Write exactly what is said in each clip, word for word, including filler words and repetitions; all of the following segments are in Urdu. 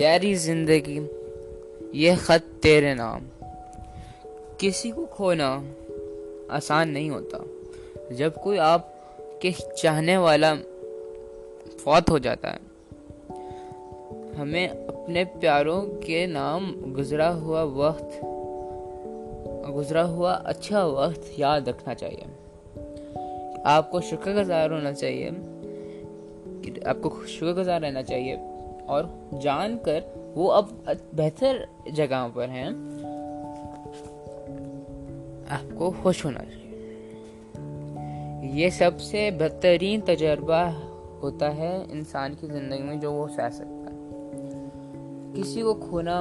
پیاری زندگی یہ خط تیرے نام۔ کسی کو کھونا آسان نہیں ہوتا جب کوئی آپ کے چاہنے والا فوت ہو جاتا ہے۔ ہمیں اپنے پیاروں کے نام گزرا ہوا وقت گزرا ہوا اچھا وقت یاد رکھنا چاہیے۔ آپ کو شکر گزار ہونا چاہیے آپ کو شکر گزار رہنا چاہیے اور جان کر وہ اب بہتر جگہوں پر ہیں، آپ کو خوش ہونا چاہیے۔ یہ سب سے بہترین تجربہ ہوتا ہے انسان کی زندگی میں جو وہ سہ سکتا ہے۔ کسی کو کھونا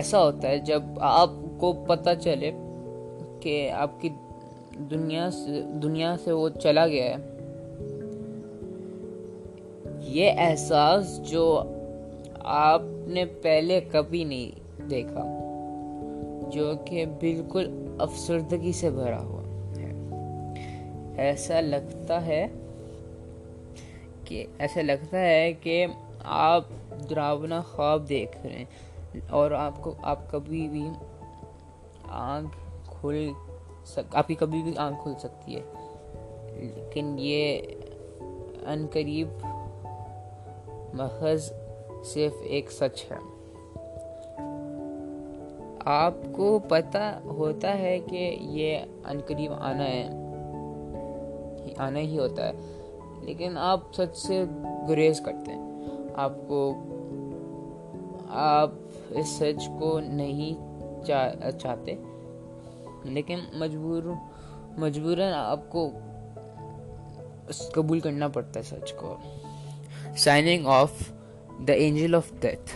ایسا ہوتا ہے جب آپ کو پتہ چلے کہ آپ کی دنیا سے دنیا سے وہ چلا گیا ہے۔ یہ احساس جو آپ نے پہلے کبھی نہیں دیکھا، جو کہ بالکل افسردگی سے بھرا ہوا ہے۔ ایسا لگتا ہے کہ ایسا لگتا ہے کہ آپ ڈراونا خواب دیکھ رہے ہیں اور آپ کو آپ کبھی بھی آنکھ کھل سک آپ کی کبھی بھی آنکھ کھل سکتی ہے، لیکن یہ عن قریب محض صرف ایک سچ ہے۔ آپ کو پتہ ہوتا ہے کہ یہ عن قریب آنا ہے آنا ہی ہوتا ہے، لیکن آپ سچ سے گریز کرتے ہیں۔ آپ کو آپ اس سچ کو نہیں چاہتے، لیکن مجبور مجبوراً آپ کو قبول کرنا پڑتا ہے سچ کو۔ Signing off, the angel of death.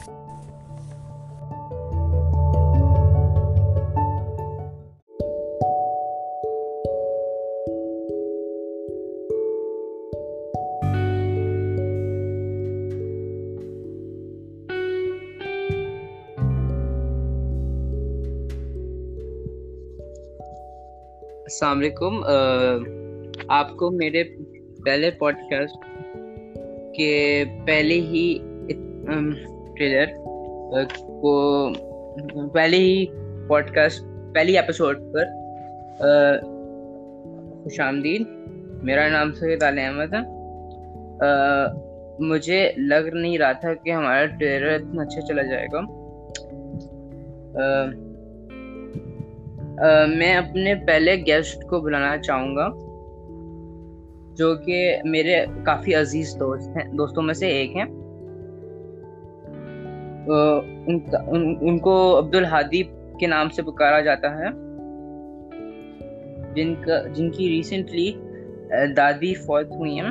Assalamu alaikum. Uh, آپ کو میرے پہلے پوڈ کاسٹ کے پہلے ہی ٹریلر کو پہلے ہی پوڈ کاسٹ پہلی ایپیسوڈ پر خوش آمدید۔ میرا نام سید علی احمد ہے۔ مجھے لگ نہیں رہا تھا کہ ہمارا ٹریلر اتنا اچھا چلا جائے گا۔ میں اپنے پہلے گیسٹ کو بلانا چاہوں گا جو کہ میرے کافی عزیز دوست ہیں دوستوں میں سے ایک ہیں۔ ان, ان, ان کو عبدالحادی کے نام سے پکارا جاتا ہے، جن کا جن کی ریسنٹلی دادی فوت ہوئی ہیں،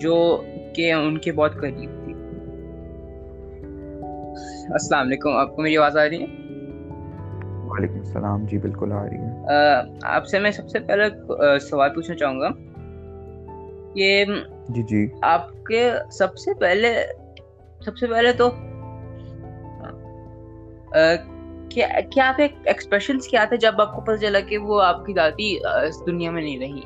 جو کہ ان کے بہت قریب تھی۔ السلام علیکم، آپ کو میری آواز آ رہی ہے؟ وعلیکم السلام، جی بالکل آ رہی ہے۔ آپ سے میں سب سے پہلے سوال پوچھنا چاہوں گا کہ جی جی آپ کے سب سے پہلے سب سے پہلے تو کیا کیا آپ کے ایکسپریشنز کیا تھے جب آپ کو پتہ چلا کہ وہ آپ کی دادی اس دنیا میں نہیں رہی؟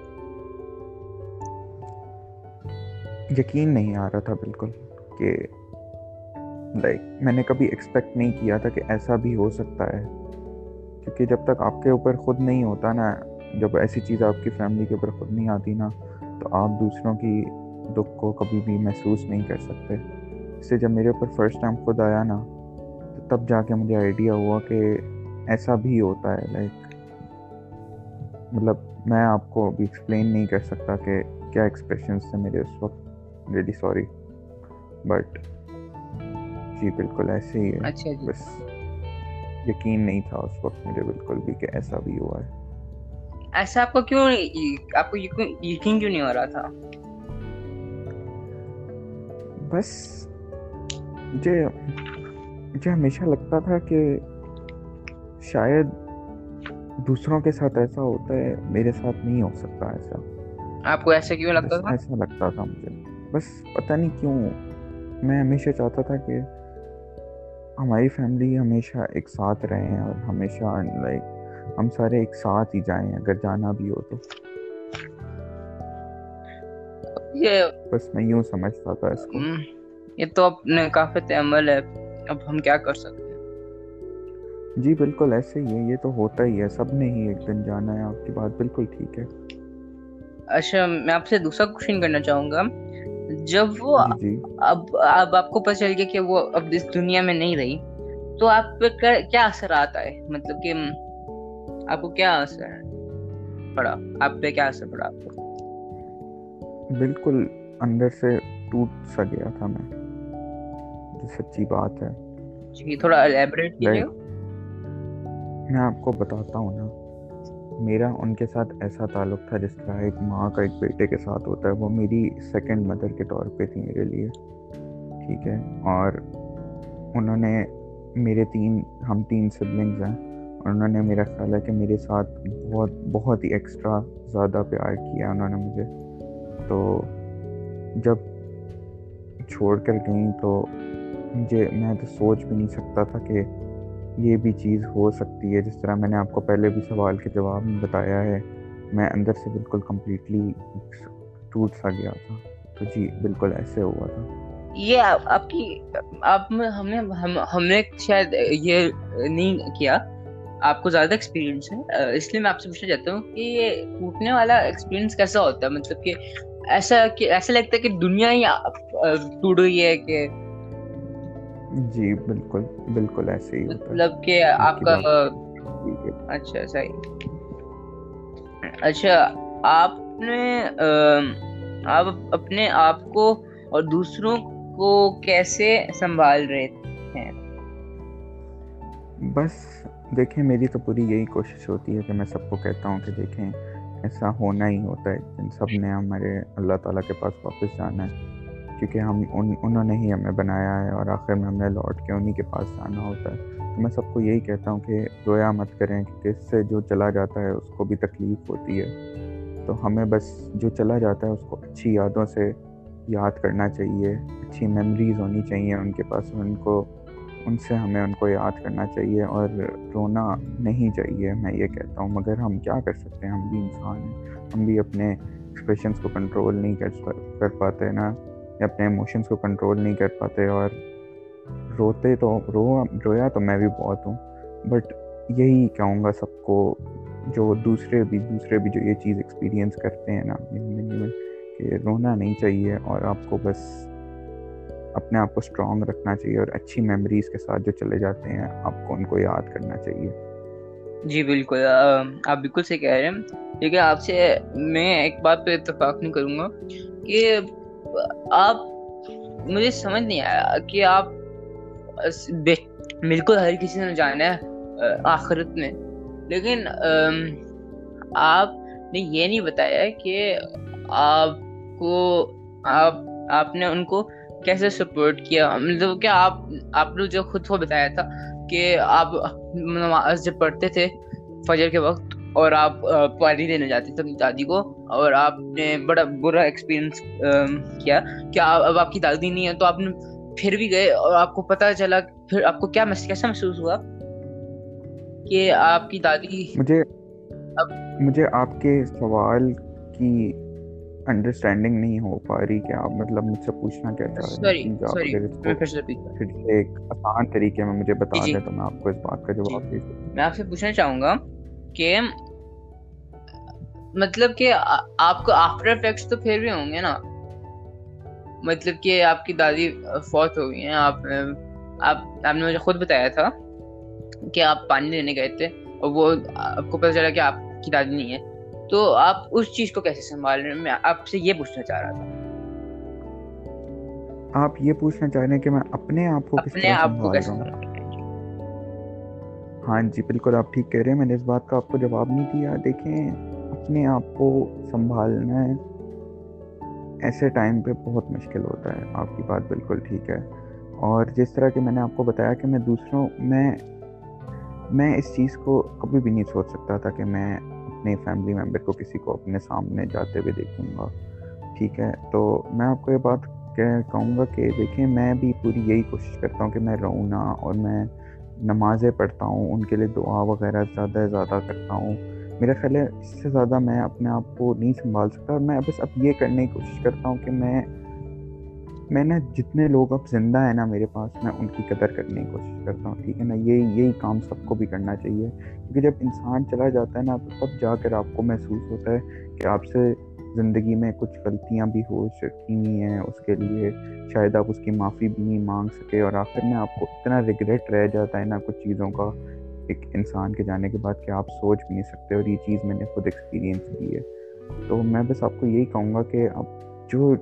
یقین نہیں آ رہا تھا بالکل کہ لائک میں نے کبھی ایکسپیکٹ نہیں کیا تھا کہ ایسا بھی ہو سکتا ہے، کیونکہ جب تک آپ کے اوپر خود نہیں ہوتا نا، جب ایسی چیز آپ کی فیملی کے اوپر خود نہیں آتی نا، تو آپ دوسروں کی دکھ کو کبھی بھی محسوس نہیں کر سکتے۔ اس سے جب میرے اوپر فرسٹ ٹائم خود آیا نا، تو تب جا کے مجھے آئیڈیا ہوا کہ ایسا بھی ہوتا ہے۔ لائک مطلب میں آپ کو ابھی ایکسپلین نہیں کر سکتا کہ کیا ایکسپریشنس تھے میرے اس وقت، ریلی سوری، بٹ جی بالکل ایسے ہی ہے، بس یقین نہیں تھا اس وقت مجھے بالکل بھی کہ ایسا بھی ہوا ہے۔ ایسا آپ کو کیوں آپ کو یقین کیوں نہیں ہو رہا تھا؟ بس مجھے مجھے ہمیشہ لگتا تھا کہ شاید دوسروں کے ساتھ ایسا ہوتا ہے، میرے ساتھ نہیں ہو سکتا ایسا۔ آپ کو ایسا کیوں لگتا تھا؟ ایسا لگتا تھا مجھے، بس پتہ نہیں کیوں۔ میں ہمیشہ چاہتا تھا کہ ہماری فیملی ہمیشہ ایک ساتھ رہیں اور ہمیشہ لائک ہم سارے ایک ساتھ ہی جائیں اگر جانا بھی ہو تو۔ یہ بس میں یوں سمجھتا تھا اس کو۔ یہ تو اپنے کافت عمل ہے، اب ہم کیا کر سکتے ہیں؟ جی بالکل ایسے ہی ہے، یہ تو ہوتا ہی ہے، سب نے ہی ایک دن جانا ہے۔ آپ کی بات بالکل ٹھیک ہے۔ اچھا میں آپ سے دوسرا کوشچن کرنا چاہوں گا، جب وہ اب اب آپ کو پتہ چل گیا کہ وہ اب اس دنیا میں نہیں رہی تو آپ پہ کیا اثرات آئے، مطلب کہ آپ کو کیا اثر پڑا، آپ پہ کیا اثر پڑا؟ آپ کو بالکل اندر سے ٹوٹ سا گیا تھا میں، جو سچی بات ہے۔ جی تھوڑا الیبریٹ کیجیے۔ میں آپ کو بتاتا ہوں نا، میرا ان کے ساتھ ایسا تعلق تھا جس طرح ایک ماں کا ایک بیٹے کے ساتھ ہوتا ہے، وہ میری سیکنڈ مدر کے طور پہ تھی میرے لیے، ٹھیک ہے۔ اور انہوں نے میرے تین ہم تین سبلنگز ہیں، اور انہوں نے میرا خیال ہے کہ میرے ساتھ بہت بہت ہی ایکسٹرا زیادہ پیار کیا انہوں نے مجھے۔ تو جب چھوڑ کر گئیں تو مجھے میں تو سوچ بھی نہیں سکتا تھا کہ یہ بھی چیز ہو سکتی ہے، جس طرح میں نے آپ کو پہلے بھی سوال کے جواب میں بتایا ہے، میں اندر سے بالکل کمپلیٹلی ٹوٹ سا گیا تھا۔ تو جی بالکل ایسے ہوا تھا یہ۔ آپ کی آپ ہم نے ہم نے شاید یہ نہیں کیا، آپ کو زیادہ ایکسپیرینس ہے، اس لیے میں آپ سے پوچھنا چاہتا ہوں کہ یہ ٹوٹنے والا ایکسپیرینس کیسا ہوتا ہے؟ مطلب کہ ایسا کہ ایسا لگتا ہے کہ دنیا ہی ٹوٹ گئی ہے کہ؟ جی بالکل بالکل ایسے ہی، مطلب کہ آپ کا۔ اچھا صحیح۔ اچھا آپ نے آپ اپنے آپ کو اور دوسروں کو کیسے سنبھال رہے ہیں؟ بس دیکھیں، میری تو پوری یہی کوشش ہوتی ہے کہ میں سب کو کہتا ہوں کہ دیکھیں ایسا ہونا ہی ہوتا ہے، سب نے ہمارے اللہ تعالیٰ کے پاس واپس جانا ہے، کیونکہ ہم ان انہوں نے ہی ہمیں بنایا ہے اور آخر میں ہم نے لوٹ کے انہی کے پاس جانا ہوتا ہے۔ تو میں سب کو یہی کہتا ہوں کہ رویا مت کریں، کیونکہ اس سے جو چلا جاتا ہے اس کو بھی تکلیف ہوتی ہے، تو ہمیں بس جو چلا جاتا ہے اس کو اچھی یادوں سے یاد کرنا چاہیے، اچھی میموریز ہونی چاہیے ان کے پاس، ان کو ان سے ہمیں ان کو یاد کرنا چاہیے اور رونا نہیں چاہیے، میں یہ کہتا ہوں۔ مگر ہم کیا کر سکتے ہیں، ہم بھی انسان ہیں، ہم بھی اپنے ایکسپریشنس کو کنٹرول نہیں کر پاتے نا، اپنے ایموشنس کو کنٹرول نہیں کر پاتے، اور روتے تو رو رویا تو میں بھی بہت ہوں، بٹ یہی کہوں گا سب کو، جو دوسرے بھی دوسرے بھی جو یہ چیز ایکسپیرینس کرتے ہیں نا اپنی زندگی میں، کہ رونا نہیں چاہیے اور آپ کو بس اپنے آپ کو اسٹرانگ رکھنا چاہیے، اور اچھی میموریز کے ساتھ جو چلے جاتے ہیں آپ کو ان کو یاد کرنا چاہیے۔ جی بالکل، آپ بالکل صحیح کہہ رہے ہیں، لیکن آپ سے میں ایک بات پہ اتفاق نہیں کروں گا کہ آپ مجھے سمجھ نہیں آیا کہ آپ بالکل ہر کسی نے جانا ہے آخرت میں، لیکن آپ نے یہ نہیں بتایا کہ آپ کو آپ آپ نے ان کو کیسے سپورٹ کیا، مطلب کہ آپ آپ نے جو خود کو بتایا تھا کہ آپ نماز جب پڑھتے تھے فجر کے وقت اور آپ پانی دینے جاتے تھے اپنی دادی کو، اور آپ نے بڑا برا ایکسپیرینس کیا کہ اب آپ کی دادی نہیں ہے، تو آپ نے پھر بھی گئے اور آپ کو پتہ چلا، پھر آپ کو کیا کیسا محسوس ہوا کہ آپ کی دادی؟ مجھے مجھے آپ کے سوال کی انڈرسٹینڈنگ نہیں ہو پا رہی کہ آپ مطلب مجھ سے پوچھنا کیا چاہتے ہیں، ایک آسان طریقے میں مجھے بتا دیں تو میں آپ کو اس بات کا جواب دے سکوں۔ میں آپ سے پوچھنا چاہوں گا کہ مطلب کہ آپ کو آفٹر افیکٹس تو پھر بھی ہوں گے نا، مطلب کہ آپ کی دادی فوت ہو گئی ہیں، آپ آپ آپ نے مجھے خود بتایا تھا کہ آپ پانی لینے گئے تھے اور وہ آپ کو پتہ چلا کہ آپ کی دادی نہیں ہے، تو آپ اس چیز کو کیسے سنبھال رہے ہیں، میں آپ سے یہ پوچھنا چاہ رہا تھا۔ آپ یہ پوچھنا چاہ رہے ہیں کہ میں اپنے آپ کو اپنے آپ کو کیسے سنبھال رہا ہوں؟ ہاں جی بالکل آپ ٹھیک کہہ رہے ہیں، میں نے اس بات کا آپ کو جواب نہیں دیا۔ دیکھیں اپنے آپ کو سنبھالنا ایسے ٹائم پہ بہت مشکل ہوتا ہے، آپ کی بات بالکل ٹھیک ہے، اور جس طرح کہ میں نے آپ کو بتایا کہ میں دوسروں میں میں اس چیز کو کبھی بھی نہیں سوچ سکتا تھا کہ میں اپنے فیملی ممبر کو کسی کو اپنے سامنے جاتے ہوئے دیکھوں گا، ٹھیک ہے۔ تو میں آپ کو یہ بات کہوں گا کہ دیکھیں میں بھی پوری یہی کوشش کرتا ہوں کہ میں رہوں نہ، اور میں نمازیں پڑھتا ہوں، ان کے لیے دعا وغیرہ زیادہ سے زیادہ کرتا ہوں، میرا خیال ہے اس سے زیادہ میں اپنے آپ کو نہیں سنبھال سکتا، اور میں بس اب یہ کرنے کی کوشش کرتا ہوں کہ میں میں نا جتنے لوگ اب زندہ ہیں نا میرے پاس، میں ان کی قدر کرنے کی کوشش کرتا ہوں، ٹھیک ہے نا. یہی یہی کام سب کو بھی کرنا چاہیے، کیونکہ جب انسان چلا جاتا ہے نا تو تب جا کر آپ کو محسوس ہوتا ہے کہ آپ سے زندگی میں کچھ غلطیاں بھی ہو سکی ہیں، اس کے لیے شاید آپ اس کی معافی بھی نہیں مانگ سکے، اور آخر میں آپ کو اتنا ریگریٹ رہ جاتا ہے نا کچھ چیزوں کا ایک انسان کے جانے کے بعد کہ آپ سوچ بھی نہیں سکتے. اور یہ چیز میں نے خود ایکسپیرینس کی ہے. تو میں بس آپ کو یہی کہوں گا کہ آپ جو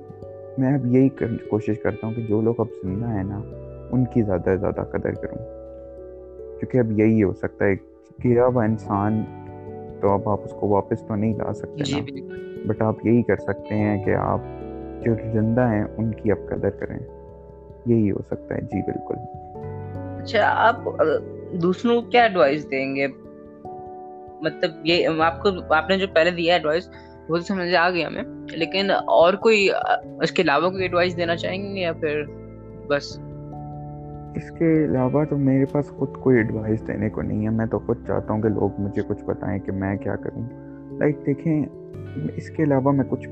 میں اب یہی کوشش کرتا ہوں کہ جو لوگ اب زندہ ہیں نا ان کی زیادہ سے زیادہ قدر کروں، کیونکہ اب یہی ہو سکتا ہے کہ اب انسان تو اب آپ اس کو واپس تو نہیں لا سکتے نا، بٹ آپ یہی کر سکتے ہیں کہ آپ جو زندہ ہیں ان کی آپ قدر کریں، یہی ہو سکتا ہے. جی بالکل. اچھا، آپ دوسروں کو کیا ایڈوائس دیں گے؟ مطلب یہ آپ کو آپ نے جو پہلے دیا ایڈوائس وہ تو سمجھ آ گیا ہمیں، لیکن اور کوئی اس کے علاوہ کوئی ایڈوائس دینا چاہیں گے یا پھر بس اس کے علاوہ؟ تو میرے پاس خود کوئی ایڈوائس دینے کو نہیں ہے، میں تو خود چاہتا ہوں کہ لوگ مجھے کچھ بتائیں کہ میں کیا کروں. لائک دیکھیں، اس کے علاوہ میں کچھ،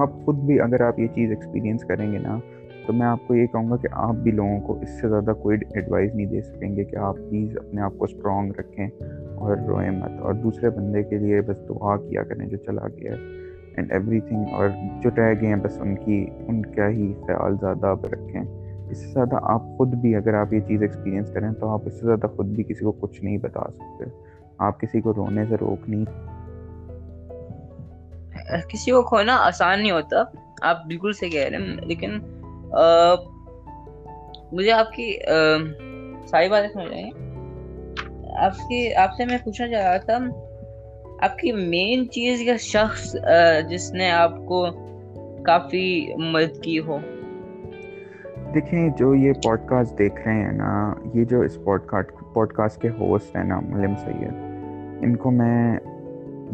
آپ خود بھی اگر آپ یہ چیز ایکسپیرینس کریں گے نا تو میں آپ کو یہ کہوں گا کہ آپ بھی لوگوں کو اس سے زیادہ کوئی ایڈوائز نہیں دے سکیں گے کہ آپ پلیز اپنے آپ کو اسٹرانگ رکھیں اور روئیں مت، اور دوسرے بندے کے لیے بس دعا کیا کریں جو چلا گیا اینڈ ایوری تھنگ، اور جو رہ گئے ہیں بس ان کی ان کا ہی خیال زیادہ آپ رکھیں. اس سے زیادہ آپ خود بھی اگر آپ یہ چیز ایکسپیرینس کریں تو آپ اس سے زیادہ خود بھی کسی کو کچھ نہیں بتا سکتے، آپ کسی کو رونے سے روک نہیں، کسی کو کھونا آسان نہیں ہوتا. آپ بالکل صحیح کہہ رہے ہیں، لیکن مجھے آپ کی ساری باتیں سمجھ آئیں. آپ کی آپ سے میں پوچھنا چاہ رہا تھا، آپ کی مین چیز یا شخص جس نے آپ کو کافی مدد کی ہو؟ دیکھیں، جو یہ پوڈ کاسٹ دیکھ رہے ہیں نا، یہ جو اس پوڈ کاسٹ پوڈ کاسٹ کے ہوسٹ ہیں نا ملم سید، ان کو میں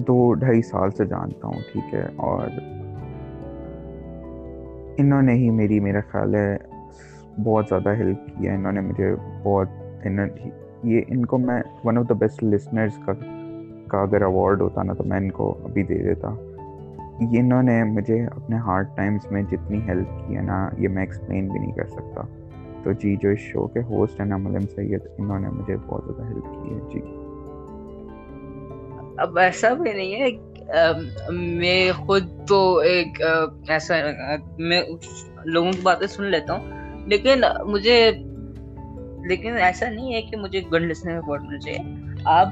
دو ڈھائی سال سے جانتا ہوں، ٹھیک ہے. اور انہوں نے ہی میری میرا خیال ہے بہت زیادہ ہیلپ کیا، انہوں نے مجھے بہت انرجی یہ ان کو میں one of the best listeners کا کا اگر ایوارڈ ہوتا نا تو میں ان کو ابھی دے دیتا. یہ انہوں نے مجھے اپنے ہارڈ ٹائمز میں جتنی ہیلپ کی ہے نا یہ میں ایکسپلین بھی نہیں کر سکتا. تو جی، جو اس شو کے ہوسٹ ہیں نا ملم سید، انہوں نے مجھے بہت زیادہ ہیلپ کی ہے. جی اب ایسا بھی نہیں ہے، میں خود تو ایک ایسا میں لوگوں کی باتیں سن لیتا ہوں، لیکن مجھے لیکن ایسا نہیں ہے کہ مجھے گن لسنے میں پڑنا چاہیے. آپ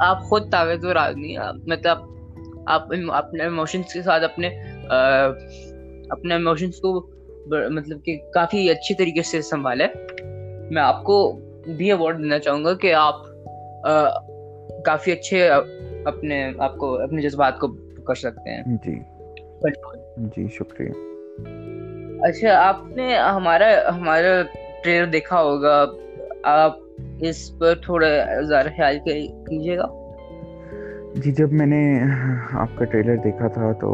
آپ خود طاقتور آدمی ہیں، مطلب آپ اپنے ایموشنس کے ساتھ اپنے اپنے ایموشنس کو مطلب کہ کافی اچھی طریقے سے سنبھالے. میں آپ کو بھی ایوارڈ دینا چاہوں گا کہ آپ کافی اچھے اپنے آپ کو اپنے جذبات کو کر سکتے ہیں. جی جی شکریہ. اچھا، آپ نے ہمارا ہمارا ٹریلر دیکھا ہوگا، آپ اس پر تھوڑا ذرا خیال کیجیے گا. جی، جب میں نے آپ کا ٹریلر دیکھا تھا تو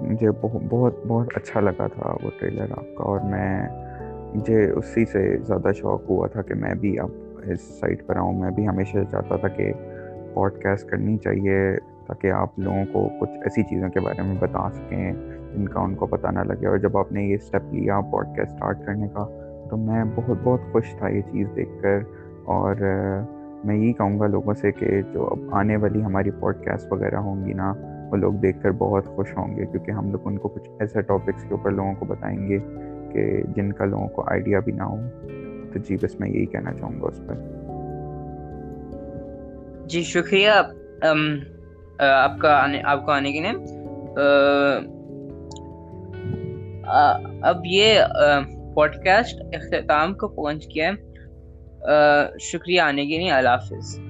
مجھے بہت بہت اچھا لگا تھا وہ ٹریلر آپ کا، اور میں مجھے اسی سے زیادہ شوق ہوا تھا کہ میں بھی آپ اس سائٹ پر آؤں. میں بھی ہمیشہ چاہتا تھا کہ پوڈ کاسٹ کرنی چاہیے تاکہ آپ لوگوں کو کچھ ایسی چیزوں کے بارے میں بتا سکیں جن کا ان کو پتہ نہ لگے. اور جب آپ نے یہ اسٹیپ لیا پوڈ کاسٹ اسٹارٹ کرنے کا تو میں بہت بہت خوش تھا یہ چیز دیکھ کر. اور میں یہی کہوں گا لوگوں سے کہ جو اب آنے والی ہماری پوڈ کاسٹ وغیرہ ہوں گی نا وہ لوگ دیکھ کر بہت خوش ہوں گے، کیونکہ ہم لوگ ان کو کچھ ایسے ٹاپکس کے اوپر لوگوں کو بتائیں گے کہ جن کا لوگوں کو آئیڈیا بھی نہ ہو. تو جی بس میں یہی کہنا چاہوں گا اس پر. جی شکریہ آپ کا آپ کو آنے کے لیے. اب یہ پوڈ کاسٹ اختتام کو پہنچ گیا ہے. شکریہ آنے کے لیے. اللہ حافظ.